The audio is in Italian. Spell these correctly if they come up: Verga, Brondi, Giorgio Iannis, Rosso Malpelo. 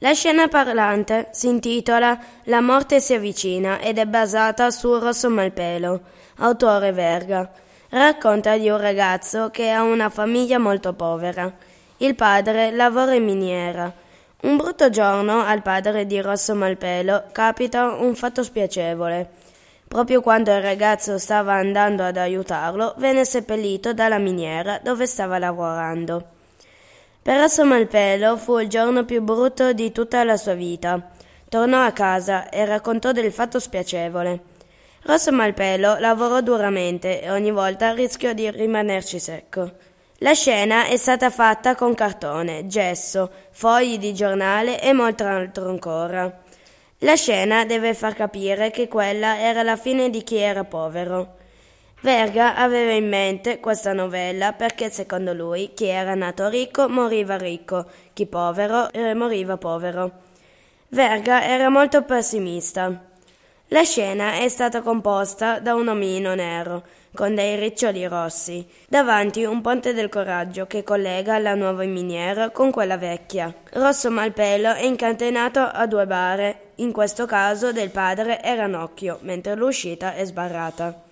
La scena parlante si intitola La morte si avvicina ed è basata su Rosso Malpelo, autore Verga. Racconta di un ragazzo che ha una famiglia molto povera. Il padre lavora in miniera. Un brutto giorno al padre di Rosso Malpelo capita un fatto spiacevole. Proprio quando il ragazzo stava andando ad aiutarlo, venne seppellito dalla miniera dove stava lavorando. Per Rosso Malpelo fu il giorno più brutto di tutta la sua vita. Tornò a casa e raccontò del fatto spiacevole. Rosso Malpelo lavorò duramente e ogni volta rischiò di rimanerci secco. La scena è stata fatta con cartone, gesso, fogli di giornale e molto altro ancora. La scena deve far capire che quella era la fine di chi era povero. Verga aveva in mente questa novella perché secondo lui chi era nato ricco moriva ricco, chi povero moriva povero. Verga era molto pessimista. La scena è stata composta da un omino nero con dei riccioli rossi davanti un ponte del coraggio che collega la nuova miniera con quella vecchia. Rosso Malpelo è incatenato a due bare, in questo caso del padre e Ranocchio, mentre l'uscita è sbarrata.